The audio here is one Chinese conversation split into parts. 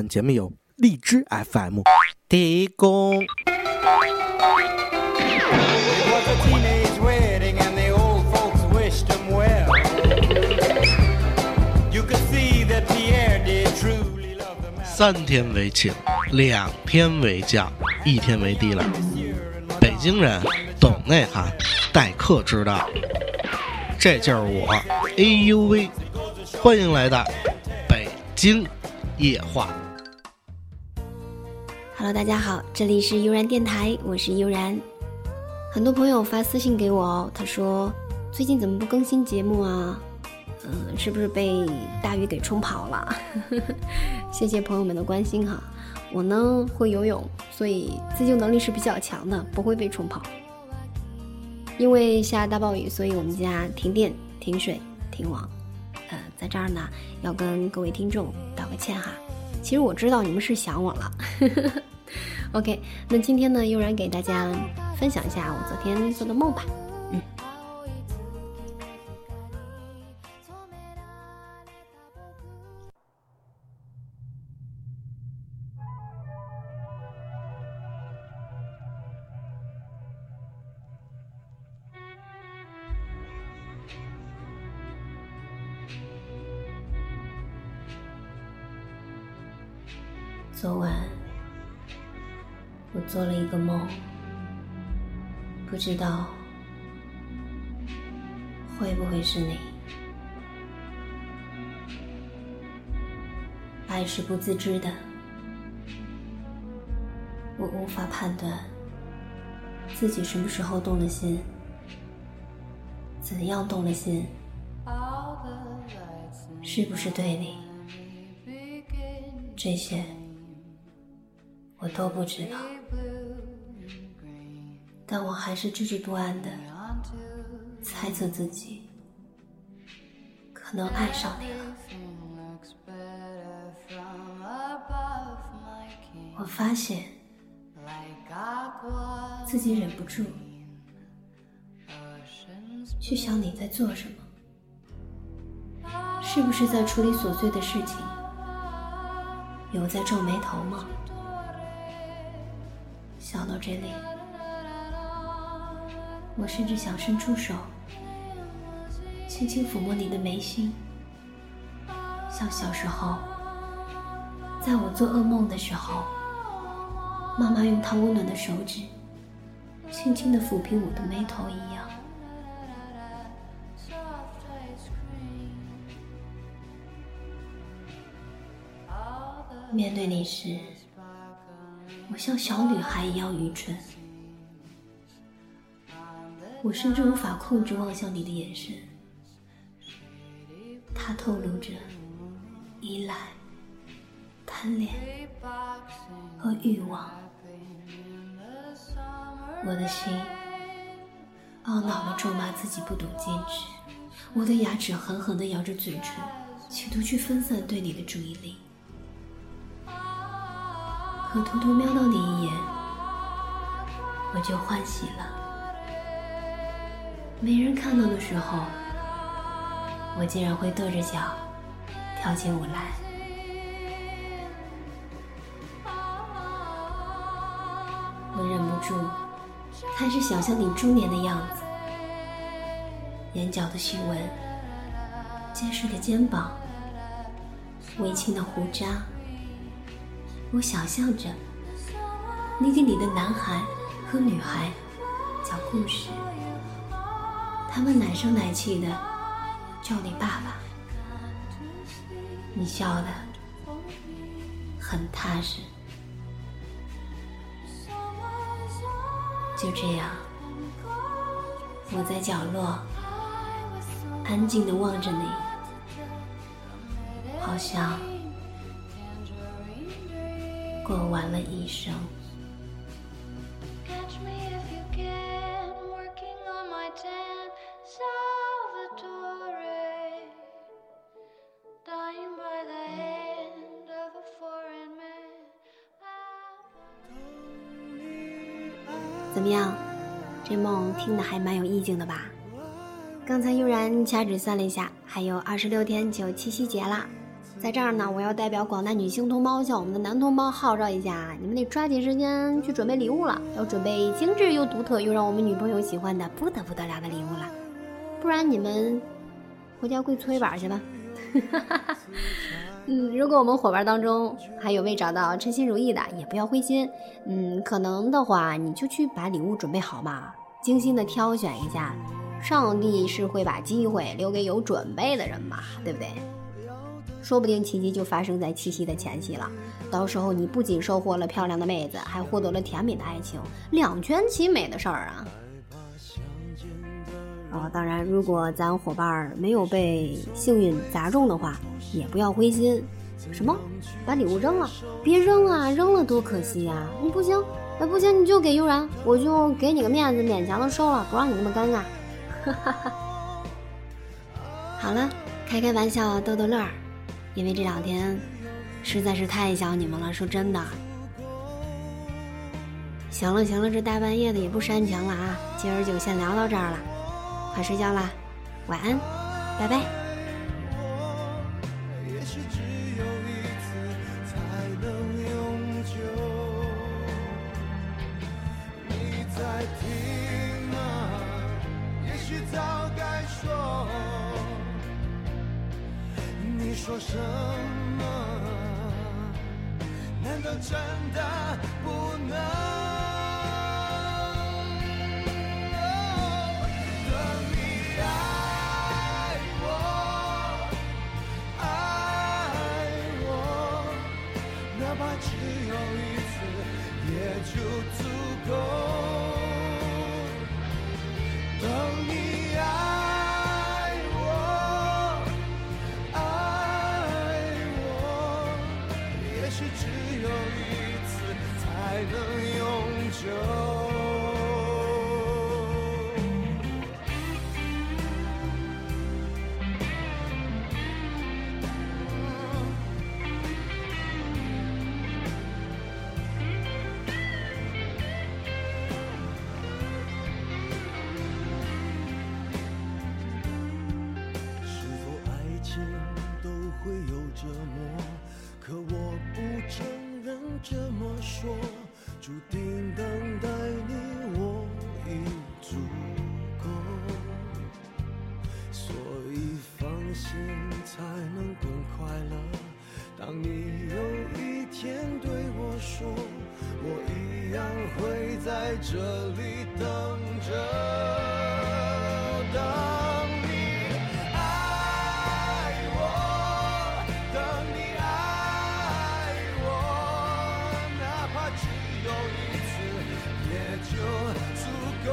本节目由荔枝 FM 提供。3天为请，2天为将，1天为低了。北京人懂内涵，待客之道，这就是我 AUV， 欢迎来到北京夜话。Hello， 大家好，这里是悠然电台，我是悠然。很多朋友发私信给我，他说最近怎么不更新节目啊？是不是被大雨给冲跑了？谢谢朋友们的关心哈。我呢会游泳，所以自救能力是比较强的，不会被冲跑。因为下大暴雨，所以我们家停电、停水、停网。在这儿呢要跟各位听众道个歉哈。其实我知道你们是想我了。OK， 那今天呢，悠然给大家分享一下我昨天做的梦吧。昨晚我做了一个梦，不知道会不会是你。爱是不自知的，我无法判断自己什么时候动了心，怎样动了心，是不是对你，这些我都不知道，但我还是惴惴不安的猜测自己可能爱上你了。我发现自己忍不住去想你在做什么，是不是在处理琐碎的事情，有在皱眉头吗？想到这里，我甚至想伸出手轻轻抚摸你的眉心，像小时候在我做噩梦的时候，妈妈用她温暖的手指轻轻地抚平我的眉头一样。面对你时，我像小女孩一样愚蠢，我甚至无法控制望向你的眼神，它透露着依赖、贪恋和欲望。我的心懊恼地咒骂自己不懂坚持，我的牙齿狠狠地咬着嘴唇，企图去分散对你的注意力。可偷偷瞄到你一眼，我就欢喜了。没人看到的时候，我竟然会跺着脚跳起舞来。我忍不住开始想象你中年的样子，眼角的细纹，结实的肩膀，微轻的胡渣。我想象着你给你的男孩和女孩讲故事，他们奶声奶气的叫你爸爸，你笑得很踏实。就这样，我在角落安静地望着你，好像过完了一生。怎么样，这梦听得还蛮有意境的吧？刚才悠然掐指算了一下，还有26天就七夕节啦。在这儿呢，我要代表广大女性同胞向我们的男同胞号召一下，你们得抓紧时间去准备礼物了，要准备精致又独特又让我们女朋友喜欢的不得不得了的礼物了，不然你们回家跪搓衣板去吧。如果我们伙伴当中还有未找到称心如意的，也不要灰心，可能的话你就去把礼物准备好嘛，精心的挑选一下，上帝是会把机会留给有准备的人嘛，对不对？说不定奇迹就发生在七夕的前夕了，到时候你不仅收获了漂亮的妹子，还获得了甜蜜的爱情，两全其美的事儿啊。当然如果咱伙伴没有被幸运砸中的话，也不要灰心，什么把礼物扔了，别扔啊，扔了多可惜啊，你不行那不行，你就给悠然，我就给你个面子，勉强的收了，不让你那么尴尬。好了，开开玩笑逗逗乐儿，因为这两天实在是太想你们了，说真的。行了，这大半夜的也不煽情了啊，今儿就先聊到这儿了，快睡觉啦，晚安，拜拜。说什么？难道真的不能？注定等待你我已足够，所以放心才能更快乐。当你有一天对我说，我一样会在这里等着，当你爱我，当你爱我，哪怕只有一次也就足够，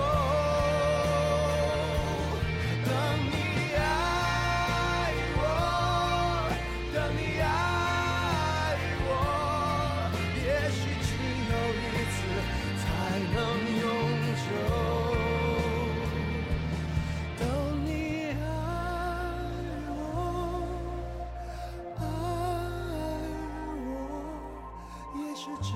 当你爱我，当你爱我，也许只有一次才能永久，当你爱我，爱我，也许只